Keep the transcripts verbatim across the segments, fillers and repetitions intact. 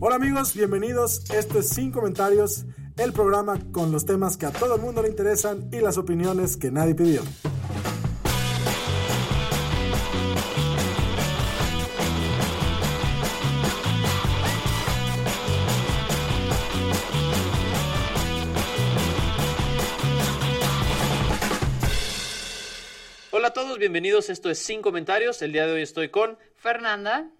Hola amigos, bienvenidos. Esto es Sin Comentarios, el programa con los temas que a todo el mundo le interesan y las opiniones que nadie pidió. Hola a todos, bienvenidos. Esto es Sin Comentarios. El día de hoy estoy con Fernanda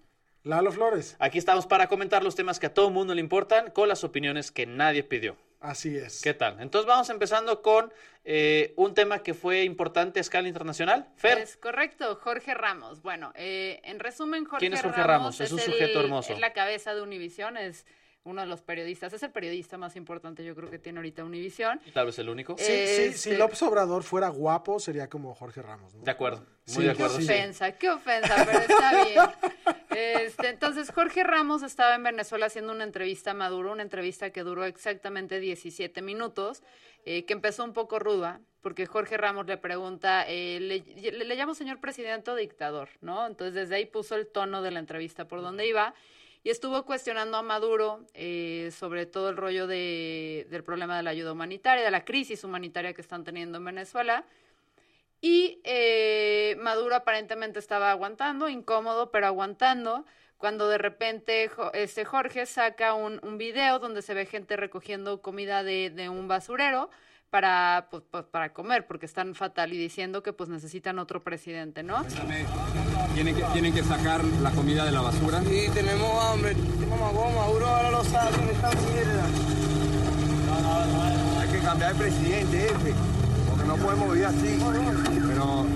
Lalo Flores. Aquí estamos para comentar los temas que a todo mundo le importan con las opiniones que nadie pidió. Así es. ¿Qué tal? Entonces vamos empezando con eh, un tema que fue importante a escala internacional. Fer. Es correcto, Jorge Ramos. Bueno, eh, en resumen, Jorge Ramos... ¿Quién es Jorge Ramos? Ramos es, es un sujeto el, hermoso. Es la cabeza de Univision, es uno de los periodistas. Es el periodista más importante, yo creo, que tiene ahorita Univision. Tal vez el único. Sí, eh, sí, este... Si López Obrador fuera guapo, sería como Jorge Ramos, ¿no? De acuerdo, muy sí, de acuerdo. Qué sí. ofensa, qué ofensa, pero está bien. Este, entonces, Jorge Ramos estaba en Venezuela haciendo una entrevista a Maduro, una entrevista que duró exactamente diecisiete minutos, eh, que empezó un poco ruda, porque Jorge Ramos le pregunta, eh, le, le, le llamo señor presidente o dictador, ¿no? Entonces, desde ahí puso el tono de la entrevista por donde iba, y estuvo cuestionando a Maduro eh, sobre todo el rollo de, del problema de la ayuda humanitaria, de la crisis humanitaria que están teniendo en Venezuela. Y eh, Maduro aparentemente estaba aguantando, incómodo, pero aguantando, cuando de repente este Jorge saca un, un video donde se ve gente recogiendo comida de, de un basurero para, pues, para comer, porque están fatal, y diciendo que pues necesitan otro presidente, ¿no? ¿Tienen que, tienen que sacar la comida de la basura? Sí, tenemos hambre, tenemos agua, Maduro ahora lo sabe, en esta mierda. Hay que cambiar de presidente, jefe. No podemos vivir así, pero,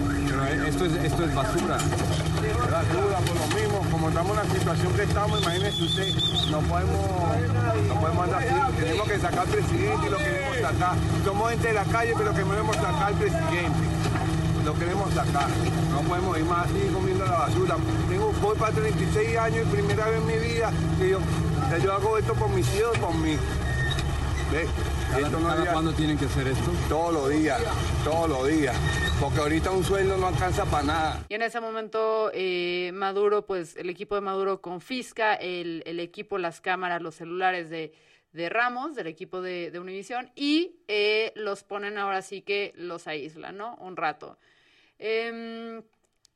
pero esto, es, esto es basura. La duda por lo mismo, como estamos en la situación que estamos, imagínense usted, no podemos, no podemos andar así. Tenemos que sacar al presidente y lo queremos sacar. Somos gente de la calle, pero queremos sacar al presidente. Lo queremos sacar. No podemos ir más así comiendo la basura. Tengo voy para treinta y seis años y primera vez en mi vida que yo, que yo hago esto por mis hijos, por mí. ¿Ves? No, ¿cuándo tienen que hacer esto? Todos los días, todos los días, porque ahorita un sueldo no alcanza para nada. Y en ese momento eh, Maduro, pues el equipo de Maduro confisca el, el equipo, las cámaras, los celulares de, de Ramos, del equipo de, de Univision, y eh, los ponen ahora sí que los aíslan, ¿no? Un rato. Eh,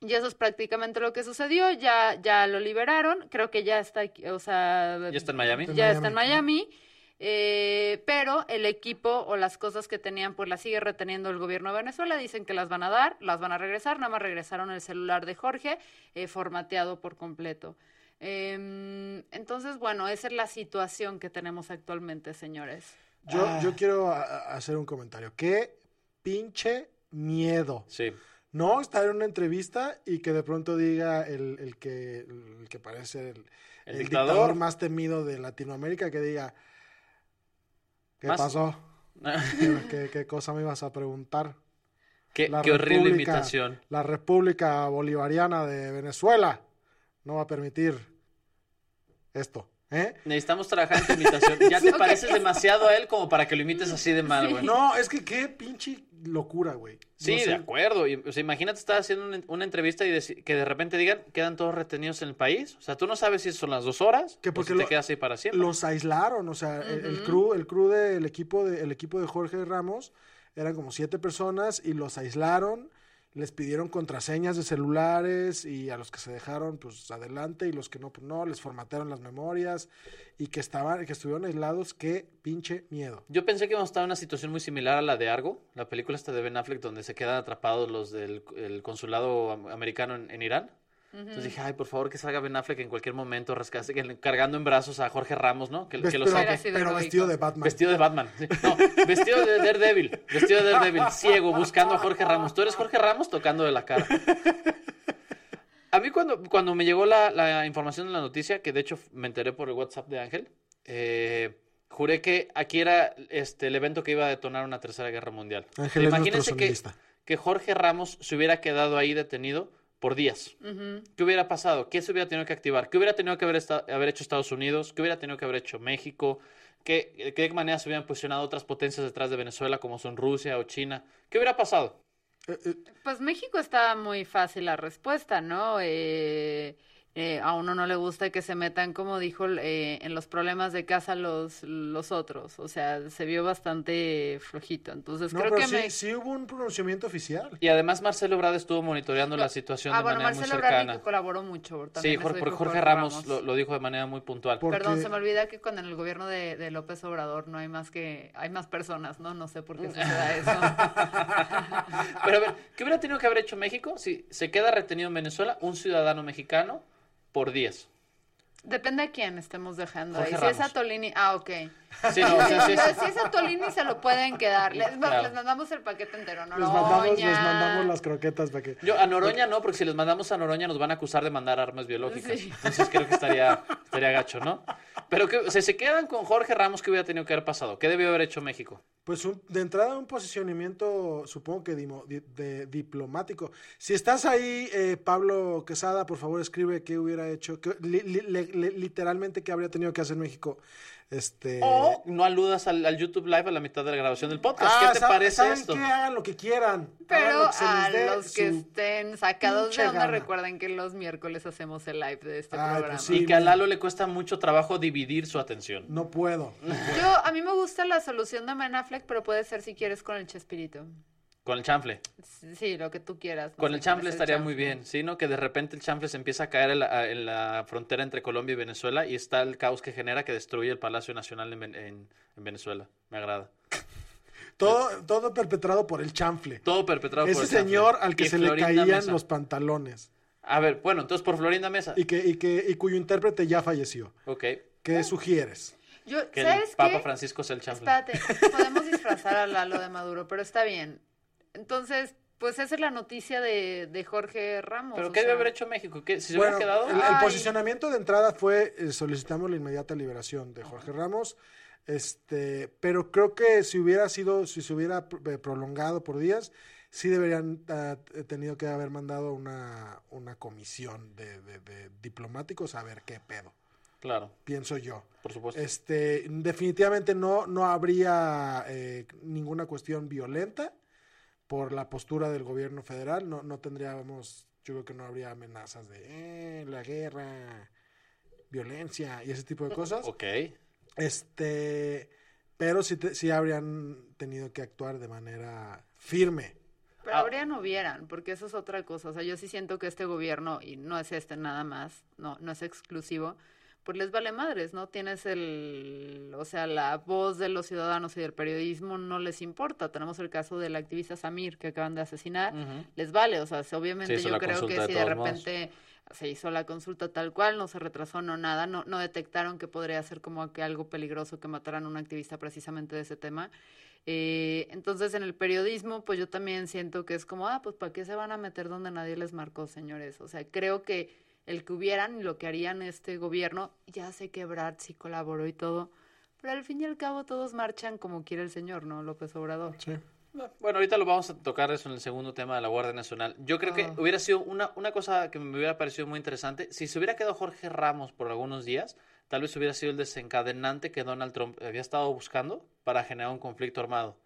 Y eso es prácticamente lo que sucedió, ya, ya lo liberaron, creo que ya está, o sea... ¿Ya está en Miami? Ya está en Miami. Eh, pero el equipo o las cosas que tenían pues las sigue reteniendo el gobierno de Venezuela, dicen que las van a dar, las van a regresar, nada más regresaron el celular de Jorge eh, formateado por completo. Eh, entonces, bueno, esa es la situación que tenemos actualmente, señores. Yo, ah. yo quiero a, a hacer un comentario. ¡Qué pinche miedo! Sí. No estar en una entrevista y que de pronto diga el, el, que, el que parece el, ¿El, el dictador? dictador más temido de Latinoamérica, que diga... ¿Qué ¿Más? pasó? ¿Qué, qué, ¿Qué cosa me ibas a preguntar? Qué, qué horrible invitación. La República Bolivariana de Venezuela no va a permitir esto, ¿eh? Necesitamos trabajar en tu imitación. Ya te pareces demasiado a él como para que lo imites así de mal, güey. No, es que qué pinche locura, güey. Sí, no sé. De acuerdo. O sea, imagínate, estás haciendo una, una entrevista y de, que de repente digan, quedan todos retenidos en el país. O sea, tú no sabes si son las dos horas que porque o si lo, te quedas ahí para siempre. Los aislaron, o sea, uh-huh. el, el crew, el crew del equipo de, el equipo de Jorge Ramos eran como siete personas y los aislaron. Les pidieron contraseñas de celulares y a los que se dejaron, pues, adelante, y los que no, pues, no, les formatearon las memorias y que estaban, que estuvieron aislados. ¡Qué pinche miedo! Yo pensé que íbamos a estar en una situación muy similar a la de Argo, la película esta de Ben Affleck, donde se quedan atrapados los del el consulado americano en, en Irán. Uh-huh. Entonces dije, ay, por favor, que salga Ben Affleck en cualquier momento rescate, que, cargando en brazos a Jorge Ramos, ¿no? Que, Vest- que lo saque. Pero, pero vestido de Batman. Vestido de Batman. Sí. No, vestido de Daredevil. Vestido de Daredevil, ciego, buscando a Jorge Ramos. Tú eres Jorge Ramos tocando de la cara. A mí cuando, cuando me llegó la, la información de la noticia, que de hecho me enteré por el WhatsApp de Ángel, eh, juré que aquí era este el evento que iba a detonar una tercera guerra mundial. Ángel, imagínense que, que Jorge Ramos se hubiera quedado ahí detenido por días. Uh-huh. ¿Qué hubiera pasado? ¿Qué se hubiera tenido que activar? ¿Qué hubiera tenido que haber, esta- haber hecho Estados Unidos? ¿Qué hubiera tenido que haber hecho México? ¿Qué, ¿De qué manera se hubieran posicionado otras potencias detrás de Venezuela como son Rusia o China? ¿Qué hubiera pasado? Eh, eh. Pues México está muy fácil la respuesta, ¿no? Eh, eh, a uno no le gusta que se metan, como dijo, eh, en los problemas de casa los, los otros. O sea, se vio bastante flojito. Entonces no, creo pero que sí, me... sí hubo un pronunciamiento oficial. Y además Marcelo Obrado estuvo monitoreando no. la situación ah, de bueno, manera Marcelo muy cercana. Ah, bueno, Marcelo colaboró mucho. También sí, Jorge, porque Jorge Ramos, Ramos. Lo, lo dijo de manera muy puntual. Porque... Perdón, se me olvida que cuando en el gobierno de, de López Obrador no hay más que... Hay más personas, ¿no? No sé por qué suceda eso. Pero a ver, ¿qué hubiera tenido que haber hecho México si se queda retenido en Venezuela un ciudadano mexicano por días? Depende a quién estemos dejando ahí. Si es a Tolini, ah, ok. Sí, no, sí, sí, sí. Si es a Tolini se lo pueden quedar. Les, claro. les mandamos el paquete entero, Noroña. Les mandamos, les mandamos las croquetas para que... Yo, a Noroña no, porque si les mandamos a Noroña nos van a acusar de mandar armas biológicas. Sí. Entonces creo que estaría, estaría gacho, ¿no? Pero que o sea, se quedan con Jorge Ramos, ¿qué hubiera tenido que haber pasado? ¿Qué debió haber hecho México? Pues un, de entrada un posicionamiento, supongo que dimo, di, de, diplomático. Si estás ahí, eh, Pablo Quesada, por favor escribe qué hubiera hecho, qué, li, li, li, literalmente qué habría tenido que hacer México. Este... O no aludas al, al YouTube Live a la mitad de la grabación del podcast. Ah, ¿qué te sabe, parece saben esto? Que hagan lo que quieran. Pero lo que a los que estén sacados de onda, gana. Recuerden que los miércoles hacemos el live de este Ay, programa. Pues sí, y que a Lalo le cuesta mucho trabajo dividir su atención. No puedo. No puedo. Yo, a mí me gusta la solución de Ben Affleck, pero puede ser si quieres con el Chespirito. Con el chanfle. Sí, lo que tú quieras. No con el chanfle estaría el chanfle. Muy bien, ¿sí? ¿No? Que de repente el chanfle se empieza a caer en la, en la frontera entre Colombia y Venezuela y está el caos que genera que destruye el Palacio Nacional en, en, en Venezuela. Me agrada. Todo, todo perpetrado por el chanfle. Todo perpetrado Ese por el chanfle. Ese señor al que y se Florinda le caían Mesa. Los pantalones. A ver, bueno, entonces por Florinda Mesa. Y, que, y, que, y cuyo intérprete ya falleció. Ok. ¿Qué oh. sugieres? Yo, que ¿sabes el Papa qué? Francisco es el chanfle. Espérate, podemos disfrazar a Lalo de Maduro, pero está bien. Entonces, pues esa es la noticia de, de Jorge Ramos. ¿Pero qué sea... debe haber hecho México? ¿Qué, si se bueno, hubiera quedado? El, el posicionamiento de entrada fue, eh, solicitamos la inmediata liberación de Jorge Ramos, este, pero creo que si hubiera sido, si se hubiera prolongado por días, sí deberían uh, tenido que haber mandado una, una comisión de, de, de diplomáticos a ver qué pedo. Claro. Pienso yo. Por supuesto. Este, definitivamente no, no habría eh, ninguna cuestión violenta. Por la postura del gobierno federal, no, no tendríamos, yo creo que no habría amenazas de eh, la guerra, violencia y ese tipo de cosas. Ok. Este, pero sí, te, sí habrían tenido que actuar de manera firme. Pero ah. habrían o hubieran, porque eso es otra cosa. O sea, yo sí siento que este gobierno, y no es este nada más, no, no es exclusivo, pues les vale madres, ¿no? Tienes el, o sea, la voz de los ciudadanos y del periodismo no les importa. Tenemos el caso del activista Samir que acaban de asesinar, uh-huh. les vale, o sea, obviamente se yo creo que de si de repente modos. Se hizo la consulta tal cual, no se retrasó, no nada, no, no detectaron que podría ser como que algo peligroso que mataran a un activista precisamente de ese tema. Eh, entonces en el periodismo, pues yo también siento que es como, ah, pues ¿para qué se van a meter donde nadie les marcó, señores? O sea, creo que el que hubieran y lo que harían este gobierno, ya sé que Brad sí colaboró y todo, pero al fin y al cabo todos marchan como quiere el señor, ¿no? López Obrador. Sí. Bueno, ahorita lo vamos a tocar eso en el segundo tema de la Guardia Nacional. Yo creo oh. que hubiera sido una, una cosa que me hubiera parecido muy interesante. Si se hubiera quedado Jorge Ramos por algunos días, tal vez hubiera sido el desencadenante que Donald Trump había estado buscando para generar un conflicto armado.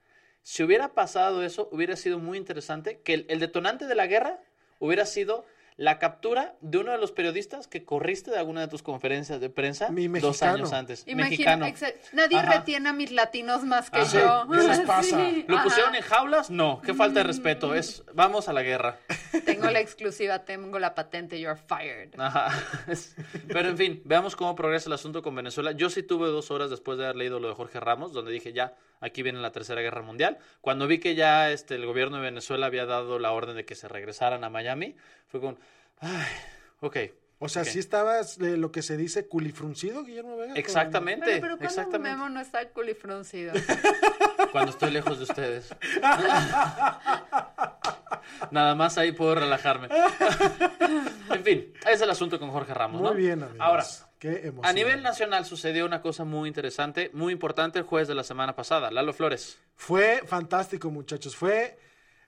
Si hubiera pasado eso, hubiera sido muy interesante que el, el detonante de la guerra hubiera sido... la captura de uno de los periodistas que corriste de alguna de tus conferencias de prensa dos años antes. Imagina, mexicano. Exa- Nadie Ajá. retiene a mis latinos más que Ajá. yo. Sí, ¿qué les pasa? Sí. ¿Lo Ajá. pusieron en jaulas? No, qué falta de respeto. Es vamos a la guerra. Tengo la exclusiva, tengo la patente, you're fired. Ajá. Pero en fin, veamos cómo progresa el asunto con Venezuela. Yo sí tuve dos horas después de haber leído lo de Jorge Ramos, donde dije ya, aquí viene la Tercera Guerra Mundial. Cuando vi que ya este, el gobierno de Venezuela había dado la orden de que se regresaran a Miami, fue con... Ay, ok. O sea, okay. sí estabas de lo que se dice culifruncido, Guillermo Vega. Exactamente. Pero, pero cuando exactamente. Memo no está culifruncido. Cuando estoy lejos de ustedes. Nada más ahí puedo relajarme. En fin, ese es el asunto con Jorge Ramos, ¿no? Muy bien, amigos. Ahora, qué emoción. A nivel nacional sucedió una cosa muy interesante, muy importante el jueves de la semana pasada. Lalo Flores. Fue fantástico, muchachos. Fue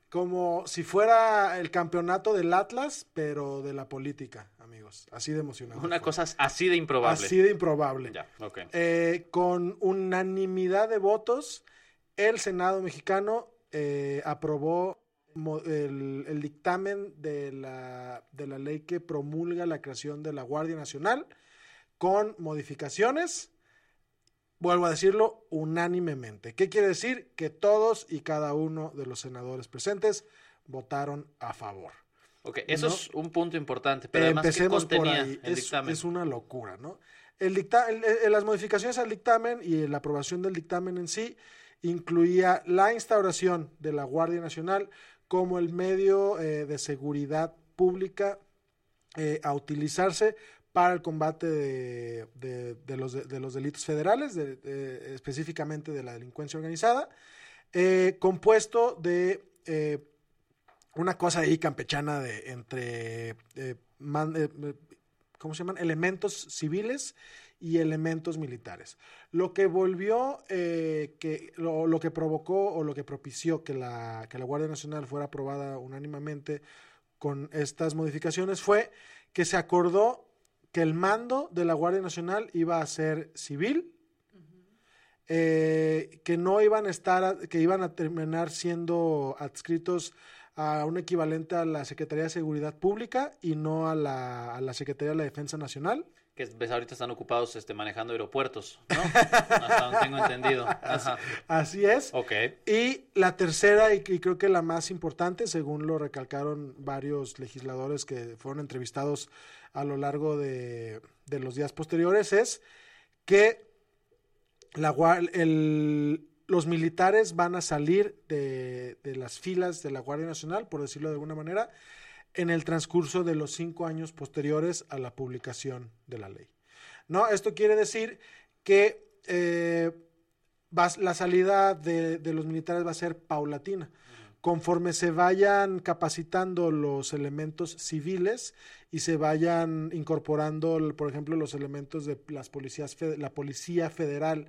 como si fuera el campeonato del Atlas, pero de la política, amigos. Así de emocionante. Una fue. cosa así de improbable. Así de improbable. Ya, ok. Eh, con unanimidad de votos, el Senado mexicano eh, aprobó el, el dictamen de la, de la ley que promulga la creación de la Guardia Nacional con modificaciones, vuelvo a decirlo, unánimemente. ¿Qué quiere decir? Que todos y cada uno de los senadores presentes votaron a favor. Ok, eso ¿no? es un punto importante, pero eh, además ¿qué contenía el es, dictamen? Es una locura, ¿no? El dicta- el, el, las modificaciones al dictamen y la aprobación del dictamen en sí incluía la instauración de la Guardia Nacional como el medio eh, de seguridad pública eh, a utilizarse para el combate de, de, de, los, de, de los delitos federales, de, de, específicamente de la delincuencia organizada, eh, compuesto de eh, una cosa ahí campechana de entre, eh, man, eh, ¿cómo se llaman? Elementos civiles y elementos militares. Lo que volvió, eh, que lo, lo que provocó o lo que propició que la, que la Guardia Nacional fuera aprobada unánimemente con estas modificaciones fue que se acordó que el mando de la Guardia Nacional iba a ser civil, uh-huh. eh, que no iban a estar, que iban a terminar siendo adscritos a un equivalente a la Secretaría de Seguridad Pública y no a la, a la Secretaría de la Defensa Nacional. Que ves, ahorita están ocupados este, manejando aeropuertos, ¿no? Hasta donde tengo entendido. Ajá. Así es. Okay. Y la tercera, y creo que la más importante, según lo recalcaron varios legisladores que fueron entrevistados a lo largo de, de los días posteriores, es que la, el, los militares van a salir de, de las filas de la Guardia Nacional, por decirlo de alguna manera, en el transcurso de los cinco años posteriores a la publicación de la ley. ¿No? Esto quiere decir que eh, va, la salida de, de los militares va a ser paulatina. Uh-huh. Conforme se vayan capacitando los elementos civiles y se vayan incorporando, por ejemplo, los elementos de las policías, la Policía Federal, uh-huh.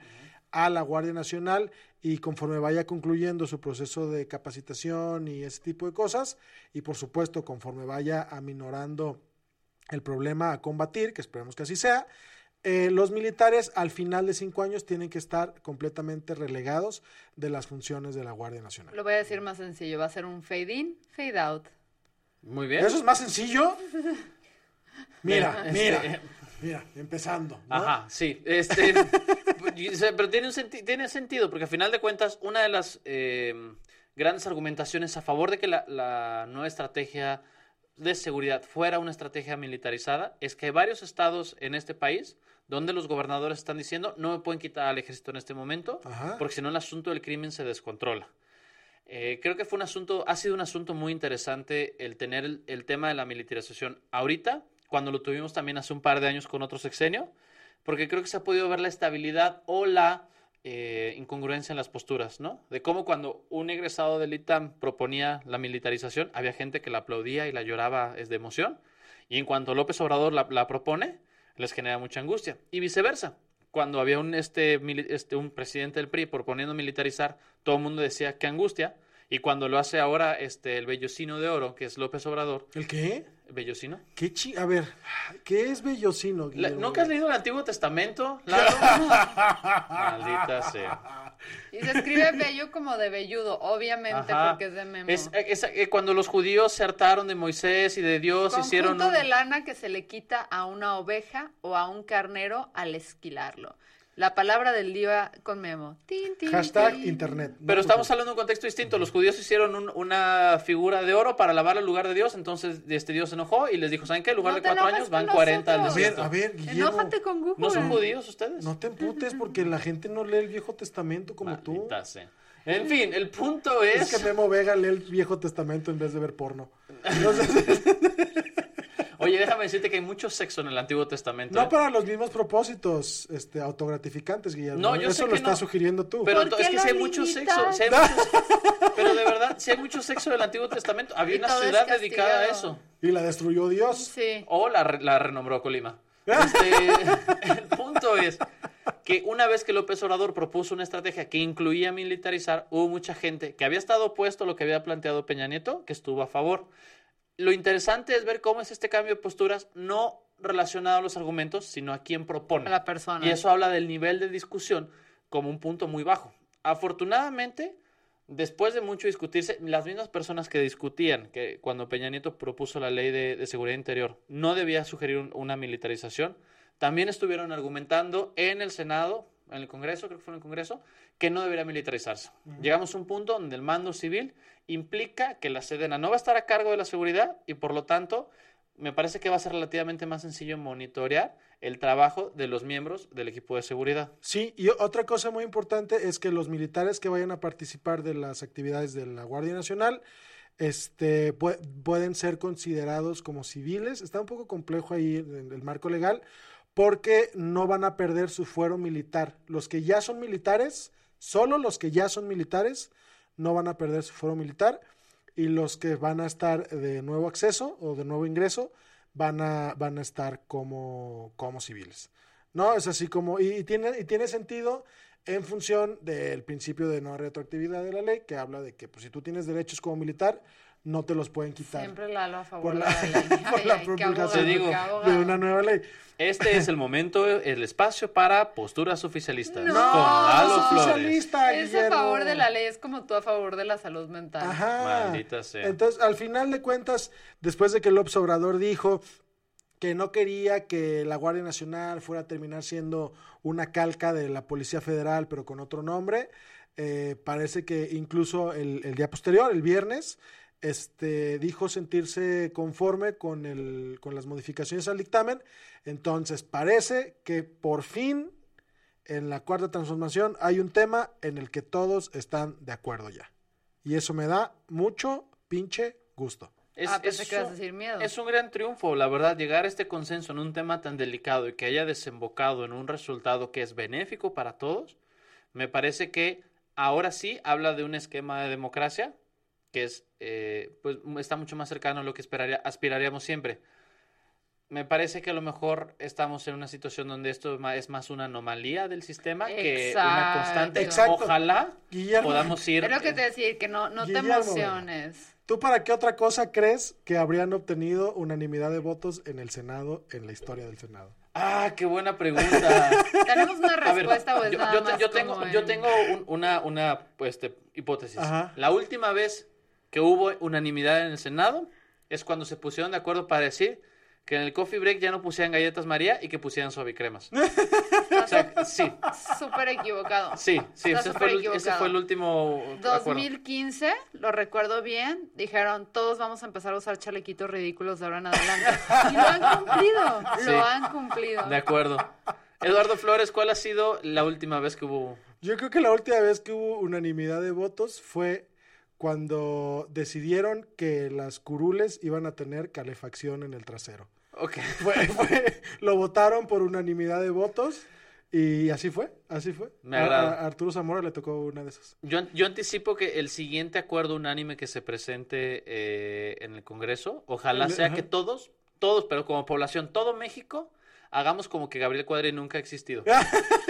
a la Guardia Nacional, y conforme vaya concluyendo su proceso de capacitación y ese tipo de cosas, y por supuesto conforme vaya aminorando el problema a combatir, que esperemos que así sea, eh, los militares al final de cinco años tienen que estar completamente relegados de las funciones de la Guardia Nacional. Lo voy a decir más sencillo, va a ser un fade in, fade out. Muy bien. ¿Eso es más sencillo? Mira, mira, mira, empezando, ¿no? Ajá, sí, este... Pero tiene, un senti- tiene sentido, porque al final de cuentas, una de las eh, grandes argumentaciones a favor de que la, la nueva estrategia de seguridad fuera una estrategia militarizada es que hay varios estados en este país donde los gobernadores están diciendo no me pueden quitar al ejército en este momento, ajá. porque si no el asunto del crimen se descontrola. Eh, creo que fue un asunto, ha sido un asunto muy interesante el tener el, el tema de la militarización ahorita, cuando lo tuvimos también hace un par de años con otro sexenio, porque creo que se ha podido ver la estabilidad o la eh, incongruencia en las posturas, ¿no? De cómo cuando un egresado del I T A M proponía la militarización, había gente que la aplaudía y la lloraba de emoción, y en cuanto López Obrador la, la propone, les genera mucha angustia. Y viceversa, cuando había un, este, este, un presidente del P R I proponiendo militarizar, todo el mundo decía, ¡qué angustia! Y cuando lo hace ahora este el vellocino de oro, que es López Obrador. ¿El qué? ¿Vellocino? ¿Qué chi- A ver, ¿qué es vellocino? La, ¿Nunca has leído el Antiguo Testamento? Lalo? Maldita sea. Y se escribe bello como de velludo, obviamente, ajá. porque es de memo. Es, es, es cuando los judíos se hartaron de Moisés y de Dios, conjunto hicieron... Conjunto un... de lana que se le quita a una oveja o a un carnero al esquilarlo. La palabra del día con memo. Tin, tin, hashtag tin. Internet. Pero estamos hablando de un contexto distinto. Los judíos hicieron un, una figura de oro para alabar al lugar de Dios. Entonces este Dios se enojó y les dijo, ¿saben qué? En lugar no de cuatro años van cuarenta al desierto. A ver, a ver, Guillermo. Enójate con Google. ¿No son judíos ustedes? No te emputes porque la gente no lee el Viejo Testamento como tú. Sea. En fin, el punto es... Es que Memo Vega lee el Viejo Testamento en vez de ver porno. Entonces... Oye, déjame decirte que hay mucho sexo en el Antiguo Testamento. No, ¿eh? Para los mismos propósitos este, autogratificantes, Guillermo. No, yo Eso sé lo que estás no. sugiriendo tú. Pero es que si hay mucho sexo. Si hay mucho, pero de verdad, si hay mucho sexo en el Antiguo Testamento. Había y una ciudad dedicada a eso. Y la destruyó Dios. Sí. O la, la renombró Colima. Este, el punto es que una vez que López Obrador propuso una estrategia que incluía militarizar, hubo mucha gente que había estado opuesto a lo que había planteado Peña Nieto, que estuvo a favor. Lo interesante es ver cómo es este cambio de posturas, no relacionado a los argumentos, sino a quién propone. A la persona. Y eso habla del nivel de discusión como un punto muy bajo. Afortunadamente, después de mucho discutirse, las mismas personas que discutían que cuando Peña Nieto propuso la ley de, de seguridad interior no debía sugerir un, una militarización, también estuvieron argumentando en el Senado, en el Congreso, creo que fue en el Congreso, que no debería militarizarse. Uh-huh. Llegamos a un punto donde el mando civil implica que la Sedena no va a estar a cargo de la seguridad y, por lo tanto, me parece que va a ser relativamente más sencillo monitorear el trabajo de los miembros del equipo de seguridad. Sí, y otra cosa muy importante es que los militares que vayan a participar de las actividades de la Guardia Nacional este, pu- pueden ser considerados como civiles. Está un poco complejo ahí el, el marco legal, porque no van a perder su fuero militar. Los que ya son militares, solo los que ya son militares, no van a perder su fuero militar, y los que van a estar de nuevo acceso o de nuevo ingreso van a, van a estar como, como civiles. No, es así como, y, y, tiene, y tiene sentido en función del principio de no retroactividad de la ley, que habla de que pues, si tú tienes derechos como militar, no te los pueden quitar. Siempre Lalo a favor por la, de la ley. Por ay, la ay, promulgación digo, de una nueva ley. Este es el momento, el espacio para posturas oficialistas. No, con Lalo oficialista, Flores. Es a favor de la ley, es como tú a favor de la salud mental. Ajá. Maldita sea. Entonces, al final de cuentas, después de que López Obrador dijo que no quería que la Guardia Nacional fuera a terminar siendo una calca de la Policía Federal, pero con otro nombre, eh, parece que incluso el, el día posterior, el viernes, Este, dijo sentirse conforme con, el, con las modificaciones al dictamen. Entonces parece que por fin en la cuarta transformación hay un tema en el que todos están de acuerdo ya. Y eso me da mucho pinche gusto. Es, ah, pensé que vas a decir miedo. Es un gran triunfo, la verdad, llegar a este consenso en un tema tan delicado y que haya desembocado en un resultado que es benéfico para todos. Me parece que ahora sí habla de un esquema de democracia que es, eh, pues, está mucho más cercano a lo que esperaría, aspiraríamos siempre. Me parece que a lo mejor estamos en una situación donde esto es más una anomalía del sistema. Exacto. Que una constante. Exacto. Ojalá Guillermo, podamos ir... Es lo que te decía, que no, no te emociones. ¿Tú para qué otra cosa crees que habrían obtenido unanimidad de votos en el Senado, en la historia del Senado? Ah, qué buena pregunta. ¿Tenemos una respuesta ver, o es yo, nada yo, más yo tengo, el... yo tengo un, una, una pues, este, hipótesis. Ajá. La última vez que hubo unanimidad en el Senado es cuando se pusieron de acuerdo para decir que en el coffee break ya no pusieran galletas María y que pusieran suavicremas. O sea, sí. Súper equivocado. Sí, sí, ese fue, el, ese fue el último dos mil quince, acuerdo. Lo recuerdo bien, dijeron, todos vamos a empezar a usar chalequitos ridículos de ahora en adelante. Y lo han cumplido, sí, lo han cumplido. De acuerdo. Eduardo Flores, ¿cuál ha sido la última vez que hubo? Yo creo que la última vez que hubo unanimidad de votos fue cuando decidieron que las curules iban a tener calefacción en el trasero. Okay. Fue, fue, lo votaron por unanimidad de votos y así fue, así fue. Me agrada. A Arturo Zamora le tocó una de esas. Yo, yo anticipo que el siguiente acuerdo unánime que se presente eh, en el Congreso, ojalá el, sea ajá. que todos, todos, pero como población, todo México, hagamos como que Gabriel Cuadri nunca ha existido.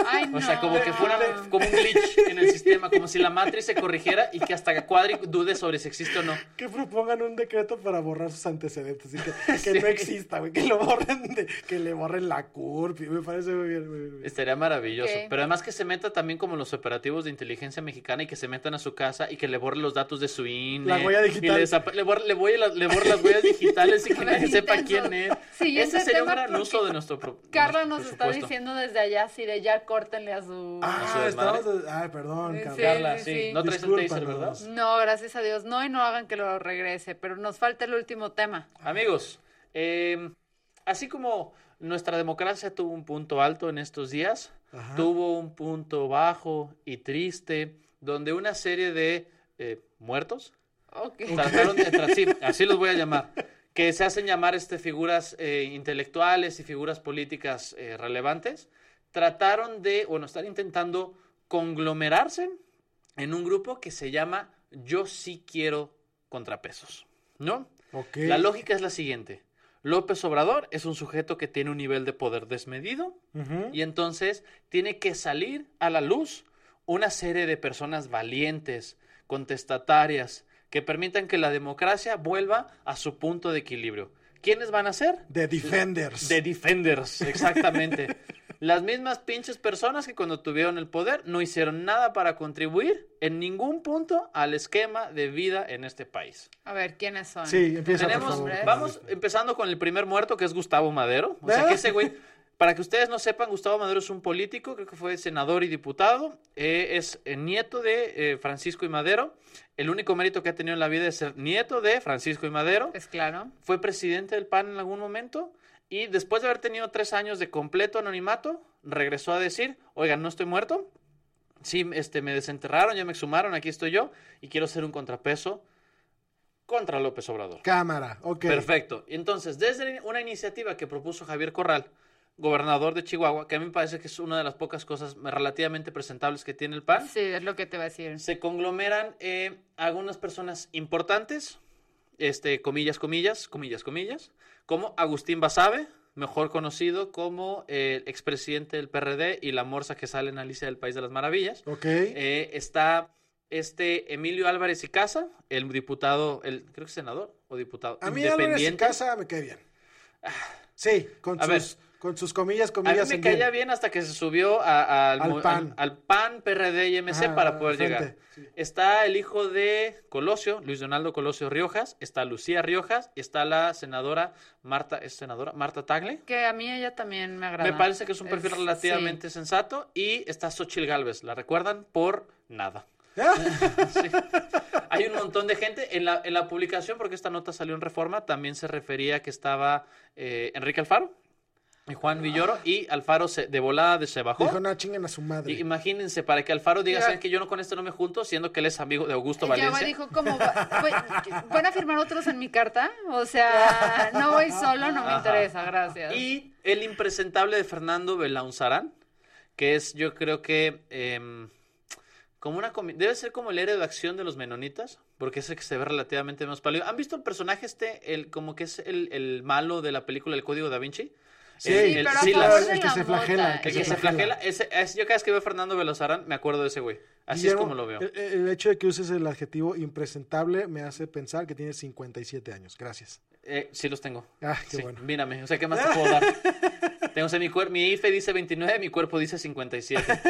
Ay, no, o sea, como no. que fuera como un glitch en el sistema, como si la matriz se corrigiera y que hasta Cuadri dude sobre si existe o no. Que propongan un decreto para borrar sus antecedentes y que, que sí. no exista, güey, que lo borren, de, que le borren la C U R P, me parece muy bien. Muy bien. Estaría maravilloso. Okay. Pero además que se meta también como los operativos de inteligencia mexicana y que se metan a su casa y que le borren los datos de su I N E. La huella digital. Le, desapa- le, borre, le, borre, le borre las huellas digitales y que nadie sepa quién es. Sí, ese sería un gran porque... uso de nuestro pro- Carla nos está diciendo desde allá, si de ya córtenle a su... Ah, estamos... Ay, perdón, sí, Carla, sí, sí. sí. No traes el taser, ¿verdad? No, gracias a Dios. No, y no hagan que lo regrese, pero nos falta el último tema. Amigos, eh, así como nuestra democracia tuvo un punto alto en estos días, ajá, tuvo un punto bajo y triste, donde una serie de eh, muertos, okay, trataron de... Tra- sí, así los voy a llamar, que se hacen llamar este, figuras eh, intelectuales y figuras políticas eh, relevantes, trataron de, bueno, están intentando conglomerarse en un grupo que se llama Yo sí quiero contrapesos, ¿no? Okay. La lógica es la siguiente. López Obrador es un sujeto que tiene un nivel de poder desmedido, uh-huh, y entonces tiene que salir a la luz una serie de personas valientes, contestatarias, que permitan que la democracia vuelva a su punto de equilibrio. ¿Quiénes van a ser? The Defenders. The Defenders, exactamente. Las mismas pinches personas que cuando tuvieron el poder no hicieron nada para contribuir en ningún punto al esquema de vida en este país. A ver, ¿quiénes son? Sí, empieza. Tenemos, por favor. Vamos empezando con el primer muerto, que es Gustavo Madero. O ¿Eh? sea, que ese güey... Para que ustedes no sepan, Gustavo Madero es un político, creo que fue senador y diputado, eh, es nieto de eh, Francisco I. Madero. El único mérito que ha tenido en la vida es ser nieto de Francisco I. Madero. Es claro. Fue presidente del PAN en algún momento y después de haber tenido tres años de completo anonimato, regresó a decir, oigan, no estoy muerto, sí, este, me desenterraron, ya me exhumaron, aquí estoy yo y quiero ser un contrapeso contra López Obrador. Cámara, ok. Perfecto. Entonces, desde una iniciativa que propuso Javier Corral, gobernador de Chihuahua, que a mí me parece que es una de las pocas cosas relativamente presentables que tiene el PAN. Sí, es lo que te va a decir. Se conglomeran eh, algunas personas importantes, este, comillas, comillas, comillas, comillas, como Agustín Basabe, mejor conocido como eh, expresidente del P R D y la morsa que sale en Alicia del País de las Maravillas. Ok. Eh, está este Emilio Álvarez Icaza, el diputado, el creo que senador o diputado a independiente. A mí Álvarez Icaza me cae bien. Ah. Sí, con a sus... Ver, con sus comillas, comillas. A mí me caía bien hasta que se subió a, a, al, al, PAN. Al, al PAN, P R D y M C, ajá, para poder frente. Llegar. Sí. Está el hijo de Colosio, Luis Donaldo Colosio Riojas, está Lucía Riojas, está la senadora Marta, ¿es senadora? Marta Tagle. Que a mí ella también me agrada. Me parece que es un perfil es, relativamente sí. sensato. Y está Xóchitl Gálvez, la recuerdan por nada. ¿Ah? Sí. Hay un montón de gente en la, en la publicación, porque esta nota salió en Reforma, también se refería que estaba eh, Enrique Alfaro y Juan Villoro, y Alfaro se, de volada de se bajó. Dijo, no, chingan a su madre. Y imagínense, para que Alfaro diga, ¿saben que yo no con esto no me junto? Siendo que él es amigo de Augusto Valencia. Ya dijo, ¿cómo va? ¿Van a firmar otros en mi carta? O sea, no voy solo, no me Ajá. interesa, gracias. Y el impresentable de Fernando Belaunzarán, que es, yo creo que... Eh, como una comi- debe ser como el héroe de acción de los menonitas, porque es el que se ve relativamente menos pálido. ¿Han visto el personaje este, el como que es el, el malo de la película El Código Da Vinci? Sí, el, el, pero sí, a favor de el que la se flagela. El que, el que se flagela. Ese, ese, yo cada vez que veo a Fernando Belaunzarán me acuerdo de ese güey. Así es como lo veo. El, el hecho de que uses el adjetivo impresentable me hace pensar que tienes cincuenta y siete años. Gracias. Eh, sí los tengo. Ah, qué sí, bueno. Mírame, o sea, ¿qué más te puedo dar? Tengo, o sea, mi, cuer- mi I F E dice veintinueve, mi cuerpo dice cincuenta y siete.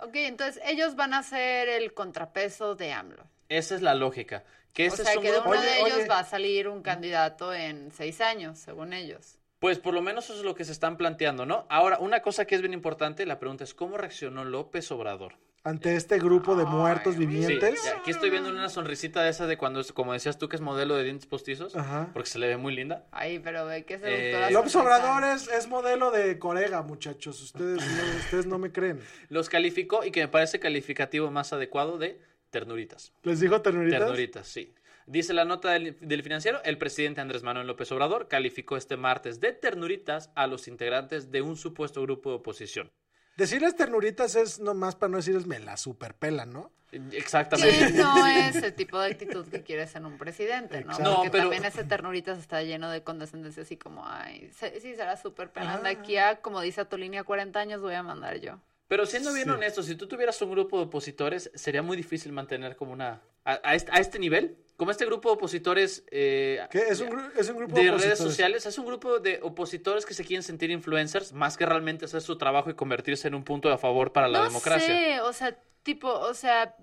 Ok, entonces ellos van a ser el contrapeso de AMLO. Esa es la lógica. Que este o sea, es un... que de uno oye, de ellos oye. va a salir un candidato en seis años, según ellos. Pues por lo menos eso es lo que se están planteando, ¿no? Ahora, una cosa que es bien importante, la pregunta es, ¿cómo reaccionó López Obrador ante este grupo de muertos vivientes? Sí, aquí estoy viendo una sonrisita de esa de cuando, como decías tú, que es modelo de dientes postizos, ajá, porque se le ve muy linda. Ay, pero ve que se eh, López Obrador es, es modelo de Corega, muchachos. Ustedes no, ustedes no me creen. Los calificó, y que me parece calificativo más adecuado, de ternuritas. ¿Les dijo ternuritas? Ternuritas, sí. Dice la nota del, del Financiero, el presidente Andrés Manuel López Obrador calificó este martes de ternuritas a los integrantes de un supuesto grupo de oposición. Decirles ternuritas es nomás para no decirles me la superpela, ¿no? Exactamente. Sí, no es el tipo de actitud que quieres en un presidente, ¿no? Exacto. Porque no, pero... también ese ternuritas está lleno de condescendencia, así como, ay, sí, será superpela. De aquí a, como dice Atolini, cuarenta años voy a mandar yo. Pero siendo bien sí. honesto, si tú tuvieras un grupo de opositores, sería muy difícil mantener como una... A, a, este, a este nivel, como este grupo de opositores... Eh, ¿Qué? ¿Es un, gru- es un grupo de, de redes sociales? Es un grupo de opositores que se quieren sentir influencers más que realmente hacer su trabajo y convertirse en un punto a favor para la no democracia. No sé, o sea, tipo, o sea,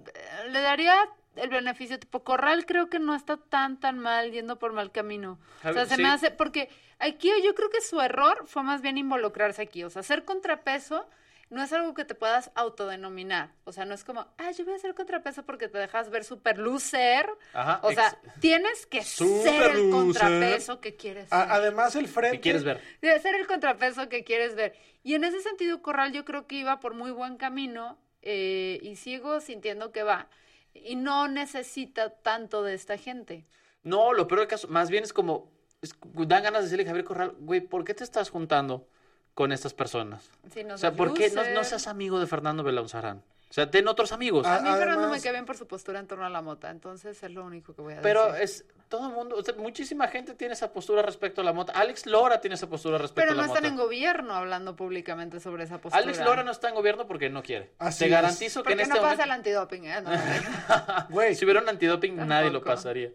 le daría... el beneficio, tipo, Corral creo que no está tan, tan mal, yendo por mal camino. Javi, o sea, se sí. me hace, porque aquí yo creo que su error fue más bien involucrarse aquí, o sea, ser contrapeso no es algo que te puedas autodenominar, o sea, no es como, ah, yo voy a ser contrapeso porque te dejas ver super loser, Ajá, o sea, ex... tienes que super ser el contrapeso loser. Que quieres ser. A- además, el frente. Que quieres ver. Debe ser el contrapeso que quieres ver. Y en ese sentido, Corral yo creo que iba por muy buen camino, eh, y sigo sintiendo que va. Y no necesita tanto de esta gente. No, lo peor del caso, más bien es como es, dan ganas de decirle a Javier Corral, güey, ¿por qué te estás juntando con estas personas? Si o sea, ¿por qué no, no seas amigo de Fernando Belaunzarán? O sea, ten otros amigos. A, a mí Fernando además... me queda bien por su postura en torno a la mota, entonces es lo único que voy a pero decir. Pero es, todo el mundo, o sea, muchísima gente tiene esa postura respecto a la mota. Alex Lora tiene esa postura respecto pero a la no mota. Pero no están en gobierno hablando públicamente sobre esa postura. Alex Lora no está en gobierno porque no quiere. Así Te es. Garantizo que en no este momento... ¿Por qué no pasa el antidoping? Güey. Eh? No, si hubiera un antidoping, tampoco. Nadie lo pasaría.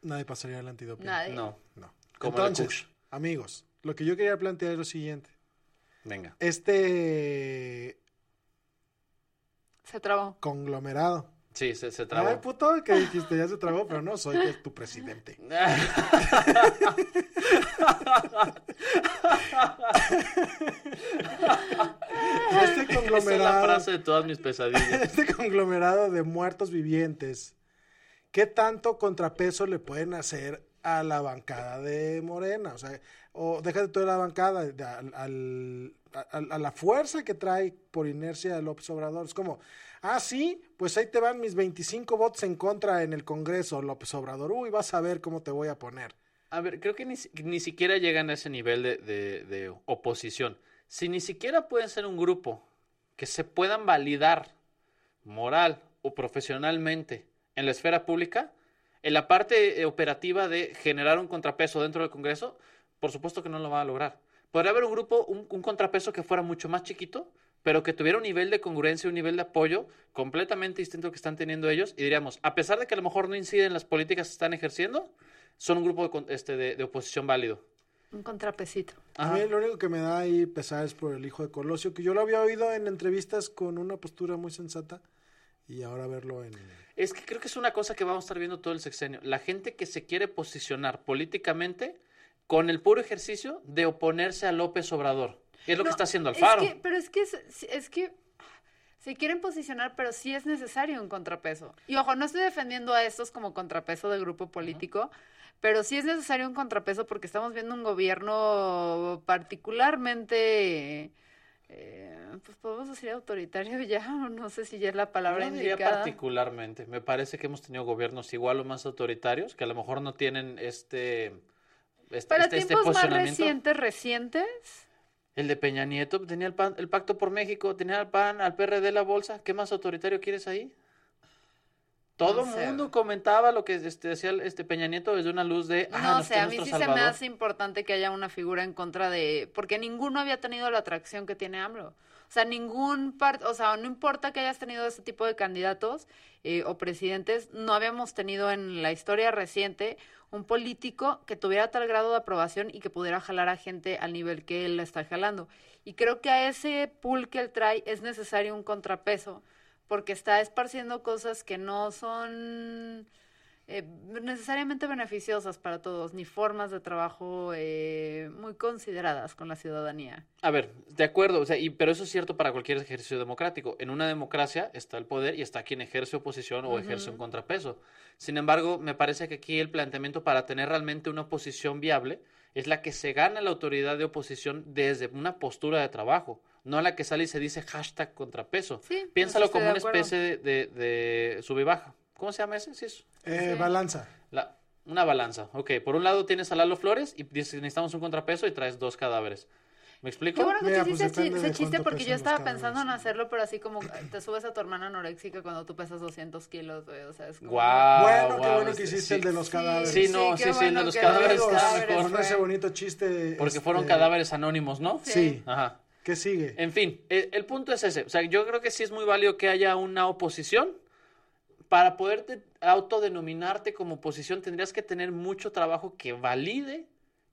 Nadie pasaría el antidoping. Nadie. No. no. Como entonces, amigos, lo que yo quería plantear es lo siguiente. Venga. Este... Se trabó. Conglomerado. Sí, se, se trabó. Ay, puto, que dijiste, ya se trabó, pero no, soy tu presidente. Este conglomerado... Esa es la frase de todas mis pesadillas. Este conglomerado de muertos vivientes, ¿qué tanto contrapeso le pueden hacer a la bancada de Morena? O sea, o déjate toda la bancada, de, al... al A, a la fuerza que trae por inercia López Obrador. Es como, ah, sí, pues ahí te van mis veinticinco votos en contra en el Congreso, López Obrador. Uy, vas a ver cómo te voy a poner. A ver, creo que ni, ni siquiera llegan a ese nivel de, de, de oposición. Si ni siquiera pueden ser un grupo que se puedan validar moral o profesionalmente en la esfera pública, en la parte operativa de generar un contrapeso dentro del Congreso, por supuesto que no lo van a lograr. Podría haber un grupo, un, un contrapeso que fuera mucho más chiquito, pero que tuviera un nivel de congruencia, un nivel de apoyo completamente distinto al que están teniendo ellos. Y diríamos, a pesar de que a lo mejor no inciden en las políticas que están ejerciendo, son un grupo de, este, de, de oposición válido. Un contrapesito. Ajá. A mí lo único que me da ahí pesar es por el hijo de Colosio, que yo lo había oído en entrevistas con una postura muy sensata, y ahora verlo en... Es que creo que es una cosa que vamos a estar viendo todo el sexenio. La gente que se quiere posicionar políticamente... con el puro ejercicio de oponerse a López Obrador. Y es lo no, que está haciendo Alfaro. Es que, pero es que, es, es que se quieren posicionar, pero sí es necesario un contrapeso. Y ojo, no estoy defendiendo a estos como contrapeso del grupo político, uh-huh. pero sí es necesario un contrapeso porque estamos viendo un gobierno particularmente... Eh, pues podemos decir autoritario ya, no sé si ya es la palabra no indicada. Particularmente, me parece que hemos tenido gobiernos igual o más autoritarios, que a lo mejor no tienen este... Este, Para este, tiempos este más recientes, recientes. El de Peña Nieto, tenía el, pan, el Pacto por México, tenía al P A N, al P R D, la bolsa. ¿Qué más autoritario quieres ahí? Todo el no mundo sé. Comentaba lo que este, decía este Peña Nieto desde una luz de... Ah, no, no sé, a mí sí Salvador. Se me hace importante que haya una figura en contra de... Porque ninguno había tenido la atracción que tiene AMLO. O sea, ningún part... O sea, no importa que hayas tenido este tipo de candidatos eh, o presidentes, no habíamos tenido en la historia reciente... un político que tuviera tal grado de aprobación y que pudiera jalar a gente al nivel que él la está jalando. Y creo que a ese pool que él trae es necesario un contrapeso, porque está esparciendo cosas que no son eh, necesariamente beneficiosas para todos, ni formas de trabajo eh, muy consideradas con la ciudadanía. A ver, de acuerdo, o sea, y, pero eso es cierto para cualquier ejercicio democrático. En una democracia está el poder y está quien ejerce oposición o uh-huh. ejerce un contrapeso. Sin embargo, me parece que aquí el planteamiento para tener realmente una oposición viable es la que se gana la autoridad de oposición desde una postura de trabajo, no la que sale y se dice hashtag contrapeso. Sí, piénsalo como una especie de, de, de sube y baja. ¿Cómo se llama ese? ¿Sí es? eh, sí. Balanza. La, una balanza. Ok, por un lado tienes a Lalo Flores y dices, necesitamos un contrapeso y traes dos cadáveres. ¿Me explico? Qué bueno que Mira, te hiciste pues ese chiste porque yo estaba pensando en hacerlo, pero así como te subes a tu hermana anoréxica cuando tú pesas doscientos kilos, güey, o sea, es como... Wow, bueno, wow, qué bueno que hiciste sí, el de los cadáveres. Sí, sí no, sí, sí, bueno el de los cadáveres. Con ese bonito chiste... Porque este... fueron cadáveres anónimos, ¿no? Sí. sí. Ajá. ¿Qué sigue? En fin, el, el punto es ese. O sea, yo creo que sí es muy válido que haya una oposición. Para poderte autodenominarte como oposición tendrías que tener mucho trabajo que valide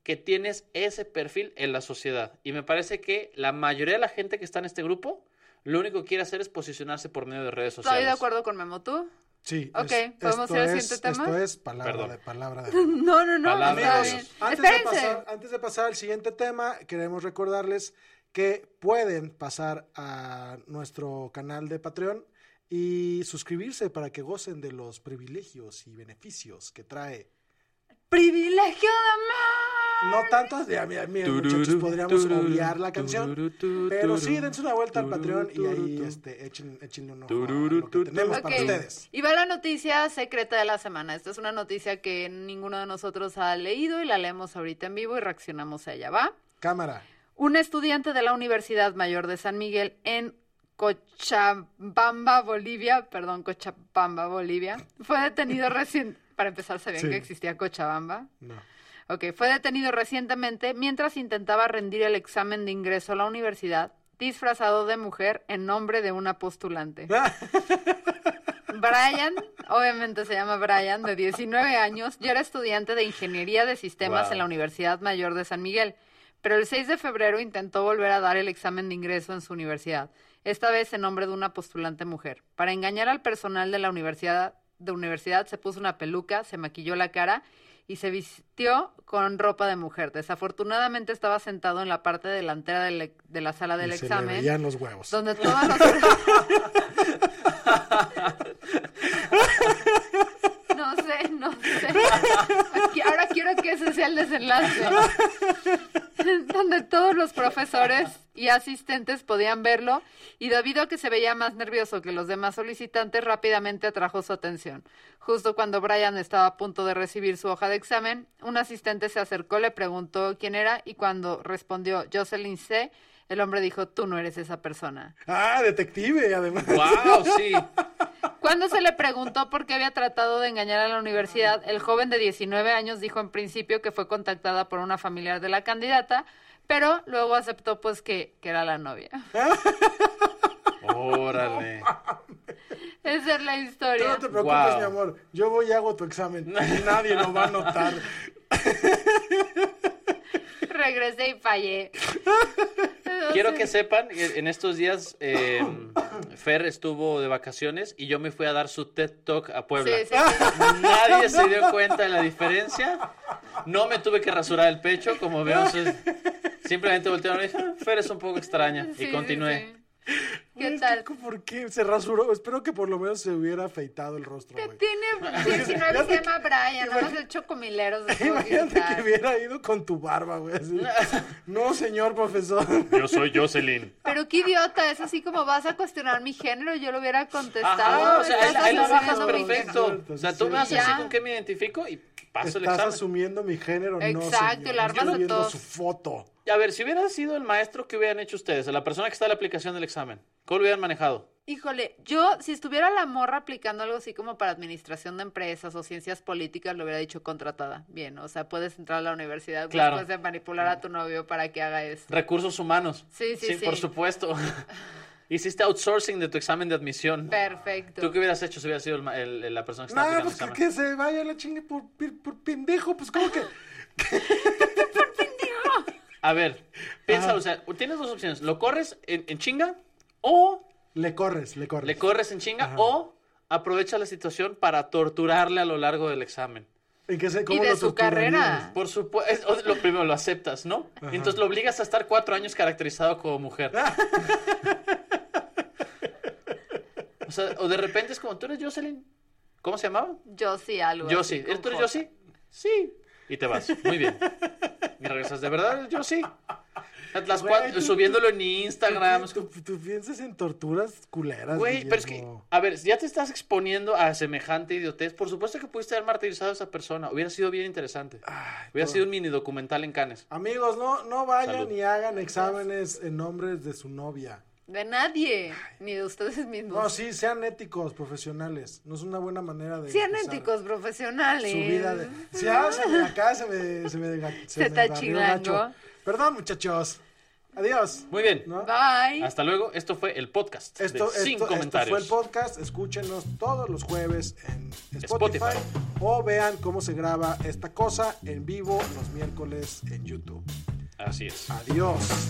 que tienes ese perfil en la sociedad. Y me parece que la mayoría de la gente que está en este grupo, lo único que quiere hacer es posicionarse por medio de redes sociales. ¿Estoy de acuerdo con Memo, tú? Sí. Ok, es, ¿podemos ir al siguiente es, tema? Esto es palabra Perdón. de palabra. De... No, no, no. Amigos, antes, de pasar, antes de pasar al siguiente tema, queremos recordarles que pueden pasar a nuestro canal de Patreon y suscribirse para que gocen de los privilegios y beneficios que trae... ¡Privilegio de más! No tantas, de a mí, a mí muchachos, podríamos obviar la canción, pero sí, dense una vuelta al Patreon y ahí este, echen, echen un ojo a lo que tenemos okay. para ustedes. Y va la noticia secreta de la semana. Esta es una noticia que ninguno de nosotros ha leído y la leemos ahorita en vivo y reaccionamos a ella, ¿va? Cámara. Un estudiante de la Universidad Mayor de San Miguel en Cochabamba, Bolivia, perdón, Cochabamba, Bolivia, fue detenido recién... Para empezar, ¿sabían sí. que existía Cochabamba? No. Ok, fue detenido recientemente mientras intentaba rendir el examen de ingreso a la universidad, disfrazado de mujer en nombre de una postulante. Brian, obviamente se llama Brian, de diecinueve años, ya era estudiante de Ingeniería de Sistemas wow. en la Universidad Mayor de San Miguel, pero el seis de febrero intentó volver a dar el examen de ingreso en su universidad, esta vez en nombre de una postulante mujer. Para engañar al personal de la universidad, de universidad se puso una peluca, se maquilló la cara y se vistió con ropa de mujer. Desafortunadamente estaba sentado en la parte delantera de, le, de la sala del y examen. Se le veían los huevos. Donde todos los... No sé, no sé. Aquí, ahora quiero que ese sea el desenlace. Donde todos los profesores y asistentes podían verlo y debido a que se veía más nervioso que los demás solicitantes, rápidamente atrajo su atención. Justo cuando Brian estaba a punto de recibir su hoja de examen, un asistente se acercó, le preguntó quién era y cuando respondió Jocelyn C., el hombre dijo, tú no eres esa persona. Ah, detective, además. Wow, sí. Cuando se le preguntó por qué había tratado de engañar a la universidad, el joven de diecinueve años dijo en principio que fue contactada por una familiar de la candidata, pero luego aceptó pues que, que era la novia. Órale. No, esa es la historia. No te preocupes, wow. mi amor. Yo voy y hago tu examen. Nadie lo va a notar. Regresé y fallé. Quiero que sepan, en estos días eh, Fer estuvo de vacaciones y yo me fui a dar su TED Talk a Puebla. Sí, sí, sí. Nadie se dio cuenta de la diferencia. No me tuve que rasurar el pecho, como veo. Simplemente voltearon y dijeron, Fer es un poco extraña. Sí, y continué. Sí, sí. ¿Qué tal? ¿Por qué se rasuró? Espero que por lo menos se hubiera afeitado el rostro. Te tiene diecinueve, se llama Brian, nada más el chocomileros. Imagínate que hubiera ido con tu barba, güey. No, señor profesor. Yo soy Jocelyn. Pero qué idiota, es así como vas a cuestionar mi género, yo lo hubiera contestado. Ajá, o sea, ahí lo bajas perfecto. O sea, tú me haces así con qué me identifico y paso el examen. Estás asumiendo mi género, no, señor. Exacto, y la armas de viendo su foto. A ver, si hubiera sido el maestro, ¿qué hubieran hecho ustedes? La persona que está en la aplicación del examen, ¿cómo lo hubieran manejado? Híjole, yo, si estuviera la morra aplicando algo así como para administración de empresas o ciencias políticas, lo hubiera dicho contratada. Bien, o sea, puedes entrar a la universidad claro. después de manipular a tu novio para que haga eso. Recursos humanos. Sí, sí, sí. Sí, por supuesto. Hiciste outsourcing de tu examen de admisión. Perfecto. ¿Tú qué hubieras hecho si hubieras sido el, el, el, la persona que estaba nah, aplicando pues el examen? No, pues que se vaya la chingue por, por pendejo, pues como que... A ver, piénsalo, ah. o sea, tienes dos opciones, lo corres en, en chinga o... Le corres, le corres. Le corres en chinga Ajá. o aprovecha la situación para torturarle a lo largo del examen. ¿En qué sé? ¿Cómo y de lo su carrera. Por supuesto, lo primero lo aceptas, ¿no? Ajá. Entonces lo obligas a estar cuatro años caracterizado como mujer. O sea, o de repente es como, ¿tú eres Jocelyn? ¿Cómo se llamaba? Josie algo. Josie, ¿tú eres Josie? Sí. Y te vas, muy bien. Y regresas, ¿de verdad? Yo sí. Las güey, cuatro, tú, subiéndolo en Instagram. Tú, tú, tú piensas en torturas culeras. Güey, Guillermo. Pero es que, a ver, ya te estás exponiendo a semejante idiotez. Por supuesto que pudiste haber martirizado a esa persona. Hubiera sido bien interesante. Ay, Hubiera todo. sido un mini documental en Cannes. Amigos, no, no vayan Salud. ni hagan exámenes en nombre de su novia. De nadie, ni de ustedes mismos. No, sí, sean éticos, profesionales. No es una buena manera de... Sean éticos, profesionales. Su vida de... Sí, ah, se me, acá se me... Se, me, se, se me está chingando. Perdón, muchachos. Adiós. Muy bien. ¿No? Bye. Hasta luego. Esto fue el podcast esto, de esto, Sin esto, Comentarios. Esto fue el podcast. Escúchenos todos los jueves en Spotify, Spotify. O vean cómo se graba esta cosa en vivo los miércoles en YouTube. Así es. Adiós.